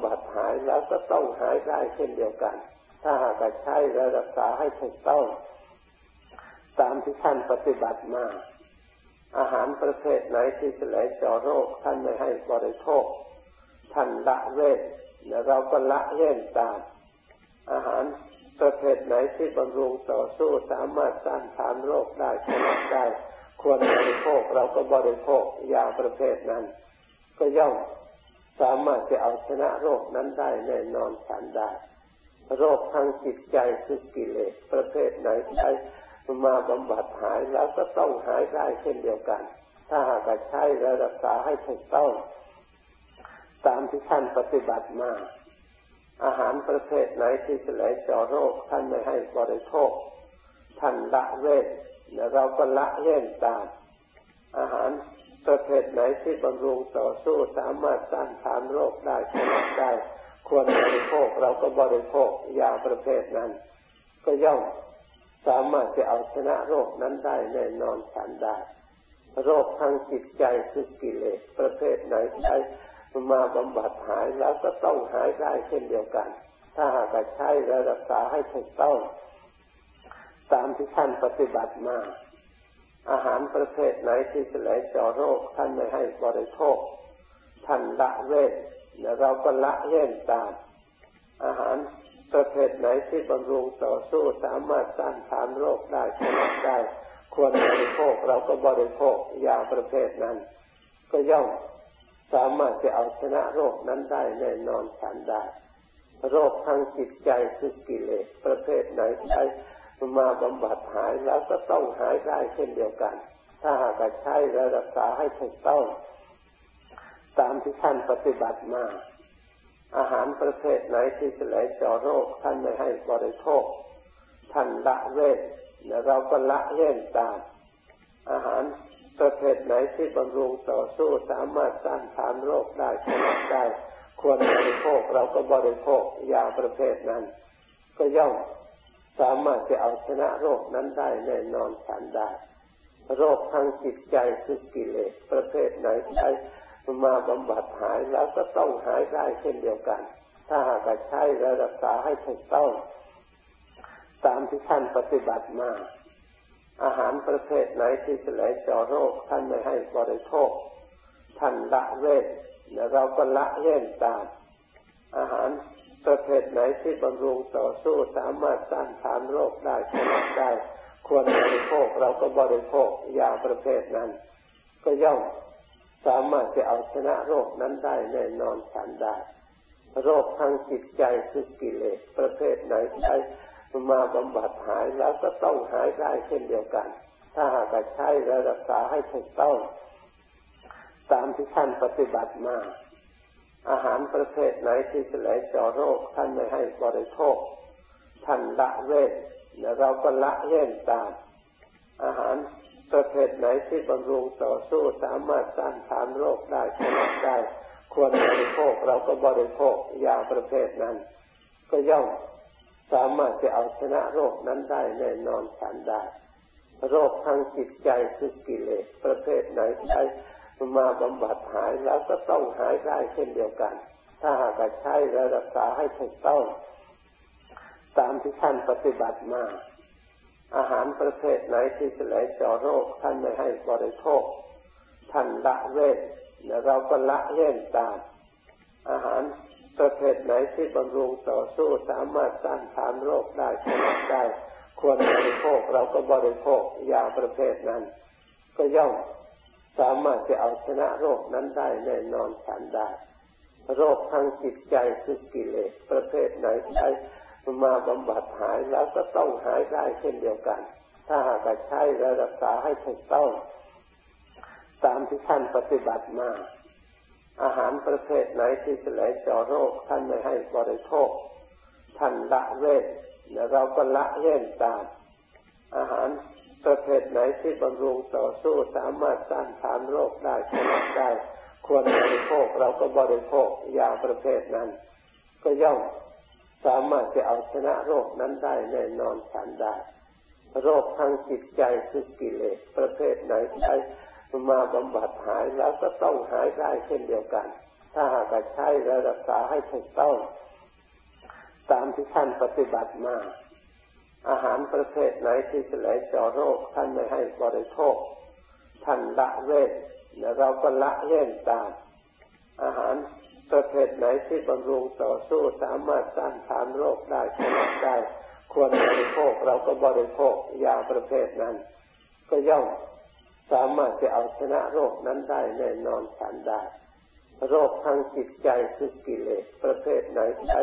ำบัดหายแล้วก็ต้องหายได้เช่นเดียวกันถ้าหากใช้และรักษาให้ถูกต้องตามที่ท่านปฏิบัติมาอาหารประเภทไหนที่จะไหลเจาะโรคท่านไม่ให้บริโภคท่านละเว้นแล้วเราก็ละเว้นตามอาหารประเภทไหนที่บำรุงต่อสู้สามารถต้านทานโรคได้ชนะได้ควรบริโภคเราก็บริโภคยาประเภทนั้นก็ย่อมสามารถจะเอาชนะโรคนั้นได้แน่นอนทันได้โรคทางจิตใจคือกิเลสประเภทไหนใช้มาบำบัดหายแล้วก็ต้องหายได้เช่นเดียวกันถ้าหากใช้และรักษาให้ถูกต้องตามที่ท่านปฏิบัติมาอาหารประเภทไหนที่จะไหลเจาะโรคท่านไม่ให้บริโภคท่านละเว้นและเราก็ละเว้นตามอาหารประเภทไหนที่บำรุงต่อสู้สามารถต้านทานโรคได้ชนะได้ควรบริโภคเราก็บริโภคยาประเภทนั้นก็ย่อมสามารถจะเอาชนะโรคนั้นได้แน่นอนทันได้โรคทางจิตใจคือกิเลสประเภทไหนใช้มาบำบัดหายแล้วก็ต้องหายได้เช่นเดียวกันถ้าหากใช้และรักษาให้ถูกต้องตามที่ท่านปฏิบัติมาอาหารประเภทไหนที่จะไหลเจาะโรคท่านไม่ให้บริโภคท่านละเว้นและเราก็ละเว้นตามอาหารประเภทไหนที่บำรุงต่อสู้สามารถต้านทานโรคได้ชนะได้ควรบริโภคเราก็บริโภคยาประเภทนั้นก็ย่อมสามารถจะเอาชนะโรคนั้นได้แน่นอนทันได้โรคทางจิตใจคือกิเลสประเภทไหนใช้มาบำบัดหายแล้วก็ต้องหายได้เช่นเดียวกันถ้าหากใช้และรักษาให้ถูกต้องตามที่ท่านปฏิบัติมาอาหารประเภทไหนที่จะไหลเจาะโรคท่านไม่ให้บริโภคท่านละเว้นและเราก็ละเว้นตามอาหารประเภทไหนที่บำรุงต่อสู้สามารถต้านทานโรคได้ชนะได้ควรบริโภคเราก็บริโภคยาประเภทนั้นก็ย่อมสามารถจะเอาชนะโรคนั้นได้แน่นอนทันได้โรคทางจิตใจคือกิเลสประเภทไหนใช้มาบำบัดหายแล้วก็ต้องหายได้เช่นเดียวกันถ้าหากใช้และรักษาให้ถูกต้องตามที่ท่านปฏิบัติมาอาหารประเภทไหนที่จะไหลเจาะโรคท่านไม่ให้บริโภคท่านละเว้นและเราก็ละเว้นตามอาหารประเภทไหนที่บำรุงต่อสู้สามารถต้านทานโรคได้ชนะได้ควรบริโภคเราก็บริโภคยาประเภทนั้นก็ย่อมสามารถจะเอาชนะโรคนั้นได้แน่นอนทันได้โรคทางจิตใจคือกิเลสประเภทไหนใช้มาบำบัดหายแล้วก็ต้องหายได้เช่นเดียวกันถ้าหากใช้และรักษาให้ถูกต้องตามที่ท่านปฏิบัติมาอาหารประเภทไหนที่จะไหลเจาะโรคท่านไม่ให้บริโภคท่านละเว้นและเราก็ละเว้นตามอาหารประเภทไหนที่บำรุงต่อสู้สามารถต้านทานโรคได้ชนะได้ควรบริโภคเราก็บริโภคยาประเภทนั้นก็ย่อมสามารถจะเอาชนะโรคนั้นได้แน่นอนทันได้โรคทางจิตใจคือกิเลสประเภทไหนใช้มาบำบัดหายแล้วก็ต้องหายได้เช่นเดียวกันถ้าหากใช้และรักษาให้ถูกต้องตามที่ท่านปฏิบัติมาอาหารประเภทไหนที่จะไหลเจาะโรคท่านไม่ให้บริโภคท่านละเว้นและเราก็ละเว้นตามอาหารประเภทไหนที่บำรุงต่อสู้สามารถต้านทานโรคได้ชนะได้ควรบริโภคเราก็บริโภคยาประเภทนั้นก็ย่อมสามารถจะเอาชนะโรคนั้นได้แน่นอนทันได้โรคทางจิตใจคือกิเลสประเภทไหนใช้มาบำบัดหายแล้วก็ต้องหายได้เช่นเดียวกันถ้าหากใช้และรักษาให้ถูกต้องตามที่ท่านปฏิบัติมาอาหารประเภทไหนที่จะไหลเจาะโรคท่านไม่ให้บริโภคท่านละเว้นและเราก็ละเว้นตามอาหารประเภทไหนที่บำรุงต่อสู้สามารถต้านทานโรคได้ชนะได้ควรบริโภคเราก็บริโภคยาประเภทนั้นก็ย่อมสามารถจะเอาชนะโรคนั้นได้แน่นอนทันได้โรคทางจิตใจคือกิเลสประเภทไหนใช้มาบำบัดหายแล้วก็ต้องหายได้เช่นเดียวกัน ถ้าหากใช้และรักษาให้ถูกต้องตามที่ท่านปฏิบัติมาอาหารประเภทไหนที่จะไหลเจาะโรคท่านไม่ให้บริโภคท่านละเว้นและเราก็ละเว้นตามอาหารประเภทไหนที่บำรุงต่อสู้สามารถต้านทานโรคได้ผลได้ควรบริโภคเราก็บริโภคยาประเภทนั้นก็ย่อมสามารถจะเอาชนะโรคนั้นได้แน่นอนทันได้โรคทางจิตใจคือกิเลสประเภทไหนใช้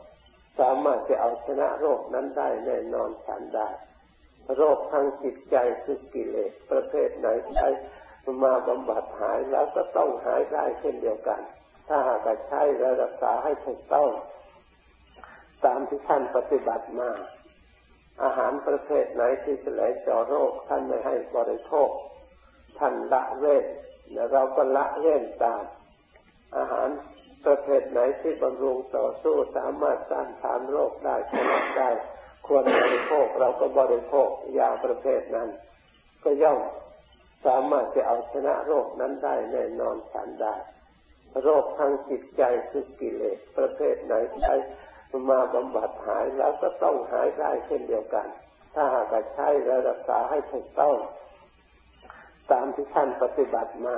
สามารถจะเอาชนะโรคนั้นได้แน่นอนทันได้โรคทางจิตใจคือกิเลสประเภทไหนใช้มาบำบัดหายแล้วก็ต้องหายได้เช่นเดียวกันถ้าหากใช้และรักษาให้ถูกต้องตามที่ท่านปฏิบัติมาอาหารประเภทไหนที่จะไหลเจาะโรคท่านไม่ให้บริโภคท่านละเว้นและเราก็ละเว้นตามอาหารประเภทไหนที่บำรุงต่อสู้สามารถต้านทานโรคได้ผลได้ควรบริโภคเราก็บริโภคยาประเภทนั้นก็ย่อมสามารถจะเอาชนะโรคนั้นได้แน่นอนทันได้โรคทางจิตใจคือกิเลสประเภทไหนใช้มาบำบัดหายแล้วก็ต้องหายได้เช่นเดียวกันถ้าหากใช้และรักษาให้ถูกต้องตามที่ท่านปฏิบัติมา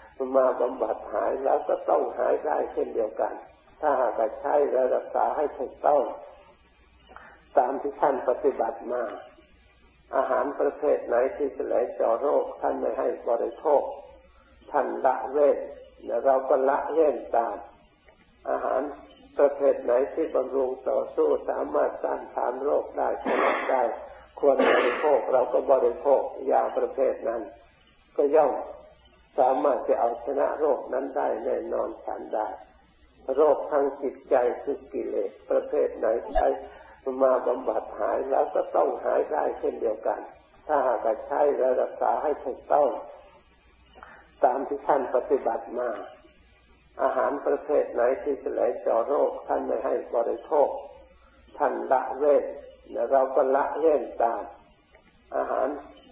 มาบำบัดหายแล้วก็ต้องหายได้เช่นเดียวกันถ้าหากใช้และรักษาให้ถูกต้องตามที่ท่านปฏิบัติมาอาหารประเภทไหนที่จะไหลเจาะโรคท่านไม่ให้บริโภคท่านละเว้นและเราก็ละเว้นตามอาหารประเภทไหนที่บำรุงต่อสู้สามารถต้านทานโรคได้ผลได้ควรบริโภคเราก็บริโภคยาประเภทนั้นก็ย่อมสามารถจะเอาชนะโรคนั้นได้แน่นอนทันได้โรคทางจิตใจคือกิเลสประเภทไหนใช้มาบำบัดหายแล้วก็ต้องหายได้เช่นเดียวกันถ้าหากใช้และรักษาให้ถูกต้องตามที่ท่านปฏิบัติมาอาหารประเภทไหนที่จะไหลเจาะโรคท่านไม่ให้บริโภคท่านละเว้นและเราก็ละเว้นตามอาหาร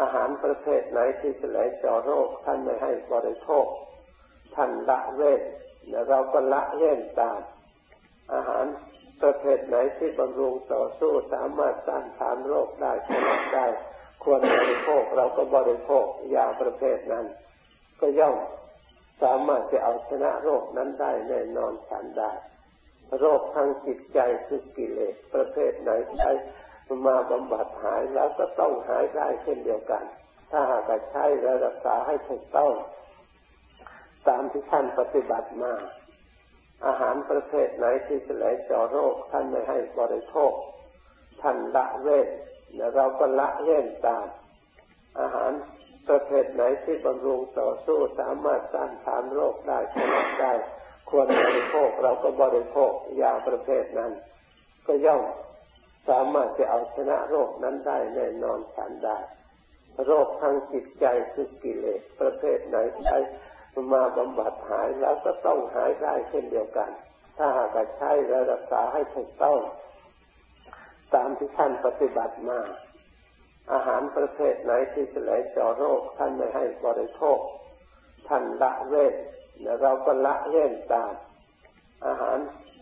อาหารประเภทไหนที่จะไหลเจาะโรคท่านไม่ให้บริโภคท่านละเว้นและเราก็ละเว้นตามอาหารประเภทไหนที่บำรุงต่อสู้สามารถต้านทานโรคได้ผลได้ควรบริโภคเราก็บริโภคยาประเภทนั้นก็ย่อมสามารถจะเอาชนะโรคนั้นได้แน่นอนทันได้โรคทางจิตใจคือกิเลสประเภทไหนใช้มาบำบัดหายแล้วก็ต้องหายได้เช่นเดียวกันถ้าหากใช้และรักษาให้ถูกต้องตามที่ท่านปฏิบัติมาอาหารประเภทไหนที่จะไหลเจาะโรคท่านไม่ให้บริโภคท่านละเว้นและเราก็ละเว้นตามอาหารประเภทไหนที่บำรุงต่อสู้สามารถต้านทานโรคได้ผลได้ควรบริโภคเราก็บริโภคยาประเภทนั้นก็ย่อมสามารถจะเอาชนะโรคนั้นได้แน่นอนทันได้โรคทางจิตใจคือกิเลสประเภทไหนใช้มาบำบัดหายแล้วก็ต้องหายได้เช่นเดียวกันถ้าหากใช้และรักษาให้ถูกต้อง ตามที่ท่านปฏิบัติมาอาหารประเภทไหนที่จะไหลเจาะโรคท่านไม่ให้บริโภคท่านละเว้นและเราก็ละเว้นตามอาหาร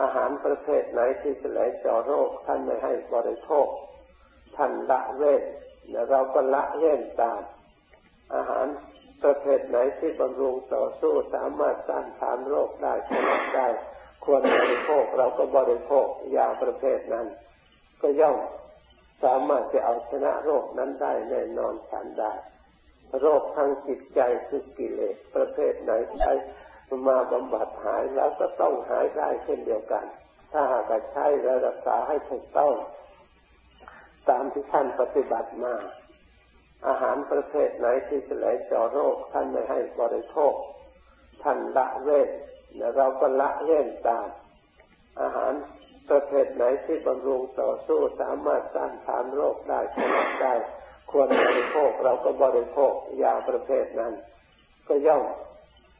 อาหารประเภทไหนที่จะไหลเจาะโรคท่านไม่ให้บริโภคท่านละเว้นและเราก็ละเว้นตามอาหารประเภทไหนที่บำรุงต่อสู้สามารถต้านทานโรคได้ผลได้ควรบริโภคเราก็บริโภคยาประเภทนั้นก็ย่อมสามารถจะเอาชนะโรคนั้นได้แน่นอนทันได้โรคทางจิตใจคือกิเลสประเภทไหนใช้มาบำบัดหายแล้วก็ต้องหายได้เช่นเดียวกันถ้าหากใช้และรักษาให้ถูกต้องตามที่ท่านปฏิบัติมาอาหารประเภทไหนที่จะไหลเจาะโรคท่านไม่ให้บริโภคท่านละเว้นและเราก็ละเว้นตามอาหารประเภทไหนที่บำรุงต่อสู้สามารถต้านทานโรคได้ผลได้ควรบริโภคเราก็บริโภคยาประเภทนั้นก็ย่อม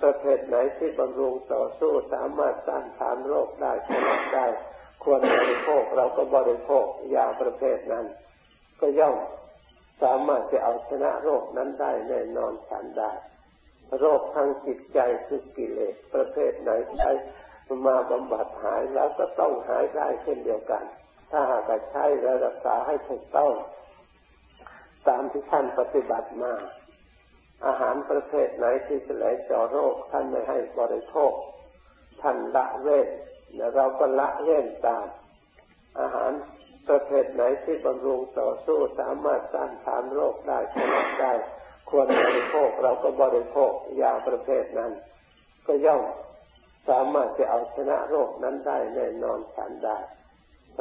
ประเภทไหนที่บำรุงต่อสู้สามารถต้านทานโรคได้ผลได้ควรบริโภคเราก็บริโภคยาประเภทนั้นก็ย่อมสามารถจะเอาชนะโรคนั้นได้แน่นอนทันได้โรคทางจิตใจคือกิเลสประเภทไหนใช้มาบำบัดหายแล้วก็ต้องหายได้เช่นเดียวกันถ้าหากใช้และรักษาให้ถูกต้องตามที่ท่านปฏิบัติมาอาหารประเภทไหนที่จะไหลเจาะโรคท่านไม่ให้บริโภคท่านละเว้นและเราก็ละเว้นตามอาหารประเภทไหนที่บำรุงต่อสู้สามารถต้านทานโรคได้ผลได้ควรบริโภคเราก็บริโภคยาประเภทนั้นก็ย่อมสามารถจะเอาชนะโรคนั้นได้แน่นอนทันได้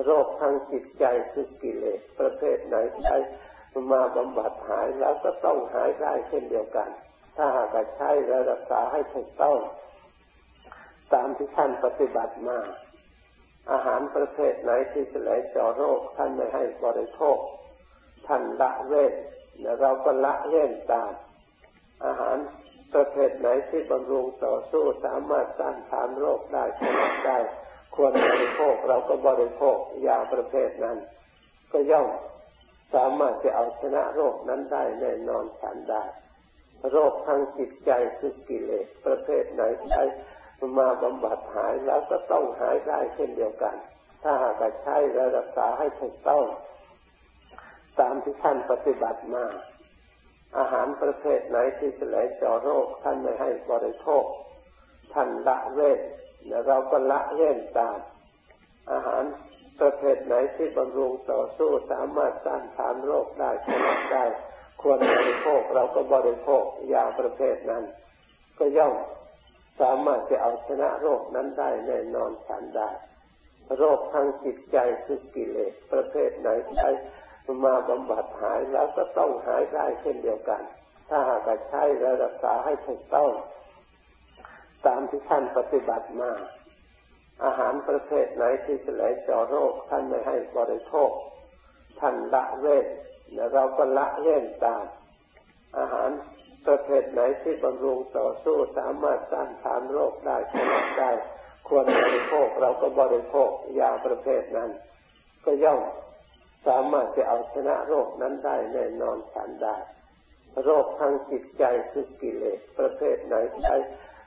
โรคทางจิตใจคือกิเลสประเภทไหนใช้มาบำบัดหายแล้วก็ต้องหายได้เช่นเดียวกันถ้าหากใช้และรักษาให้ถูกต้องตามที่ท่านปฏิบัติมาอาหารประเภทไหนที่จะไหลเจาะโรคท่านไม่ให้บริโภคท่านละเว้นและเราก็ละเว้นตามอาหารประเภทไหนที่บำรุงต่อสู้สามารถต้านทานโรคได้ผลได้ควรบริโภคเราก็บริโภคยาประเภทนั้นก็ย่อมสามารถจะเอาชนะโรคนั้นได้แน่นอนทันได้โรคทางจิตใจคือกิเลสประเภทไหนใช้มาบำบัดหายแล้วก็ต้องหายได้เช่นเดียวกันถ้าหากใช้และรักษาให้ถูกต้องตามที่ท่านปฏิบัติมาอาหารประเภทไหนที่จะไหลเจาะโรคท่านไม่ให้บริโภคท่านละเว้นและเราก็ละเว้นตามอาหารประเภทไหนที่บำรุงต่อสู้สามารถต้านทานโรคได้ผลได้ควรบริโภคเราก็บริโภคยาประเภทนั้นก็ย่อมสามารถจะเอาชนะโรคนั้นได้แน่นอนทันได้โรคทางจิตใจคือกิเลสประเภทไหนใช้มาบำบัดหายแล้วก็ต้องหายได้เช่นเดียวกันถ้าหากใช้และรักษาให้ถูกต้องตามที่ท่านปฏิบัติมาอาหารประเภทไหนที่จะไหลเจาะโรคท่านไม่ให้บริโภคท่านละเว้นและเราก็ละเว้นตามอาหารประเภทไหนที่บำรุงต่อสู้สามารถต้านทานโรคได้ผลได้ควรบริโภคเราก็บริโภคยาประเภทนั้นก็ย่อมสามารถจะเอาชนะโรคนั้นได้แน่นอนทันได้โรคทางจิตใจคือกิเลสประเภทไหนใช้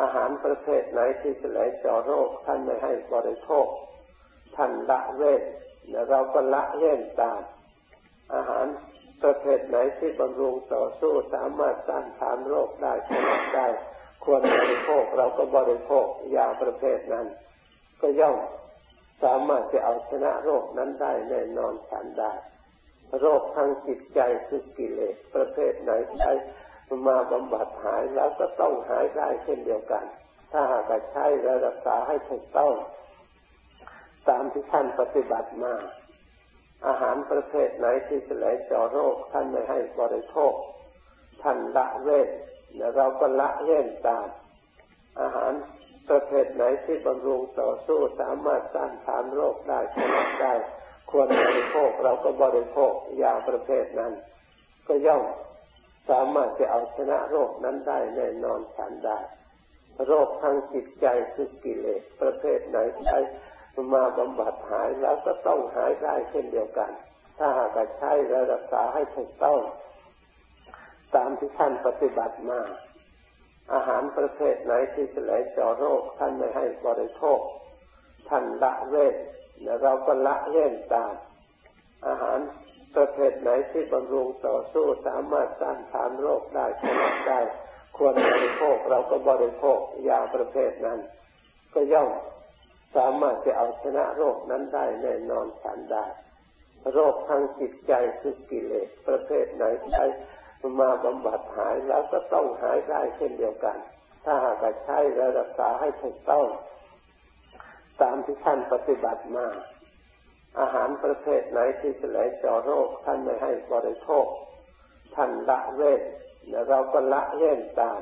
อาหารประเภทไหนที่จะไหลเจาะโรคท่านไม่ให้บริโภคท่านละเว้นและเราก็ละเว้นตามอาหารประเภทไหนที่บำรุงต่อสู้สามารถต้านทานโรคได้ชนะได้ควรบริโภคเราก็บริโภคยาประเภทนั้นก็ย่อมสามารถจะเอาชนะโรคนั้นได้แน่นอนทันได้โรคทางจิตใจคือกิเลสประเภทไหนใช้มาบำบัดหายแล้วก็ต้องหายได้เช่นเดียวกันถ้าหากใช้และรักษาให้ถูกต้องตามที่ท่านปฏิบัติมาอาหารประเภทไหนที่จะไหลเจาะโรคท่านไม่ให้บริโภคท่านละเว้นและเราก็ละเว้นตามอาหารประเภทไหนที่บำรุงต่อสู้สามารถต้านทานโรคได้ชนะได้ควรบริโภคเราก็บริโภคยาประเภทนั้นก็ย่อมสามารถจะเอาชนะโรคนั้นได้แน่นอนทันได้โรคทางจิตใจคือกิเลสประเภทไหนใช้มาบำบัดหายแล้วก็ต้องหายได้เช่นเดียวกันถ้าหากใช้และรักษาให้ถูกต้องตามที่ท่านปฏิบัติมาอาหารประเภทไหนที่จะไหลเจาะโรคท่านไม่ให้บริโภคท่านละเว้นและเราก็ละเว้นตามอาหารประเภทไหนที่บำรุงต่อสู้สามารถต้านทานโรคได้ชนะได้ควรบริโภคเราก็บริโภคยาประเภทนั้นก็ย่อมสามารถจะเอาชนะโรคนั้นได้แน่นอนทันได้โรคทางจิตใจคือกิเลสประเภทไหนใช้มาบำบัดหายแล้วก็ต้องหายได้เช่นเดียวกันถ้าหากใช้และรักษาให้ถูกต้องตามที่ท่านปฏิบัติมาอาหารประเภทไหนที่จะไหลเจาะโรคท่านไม่ให้บริโภคท่านละเว้นและเราก็ละเว้นตาม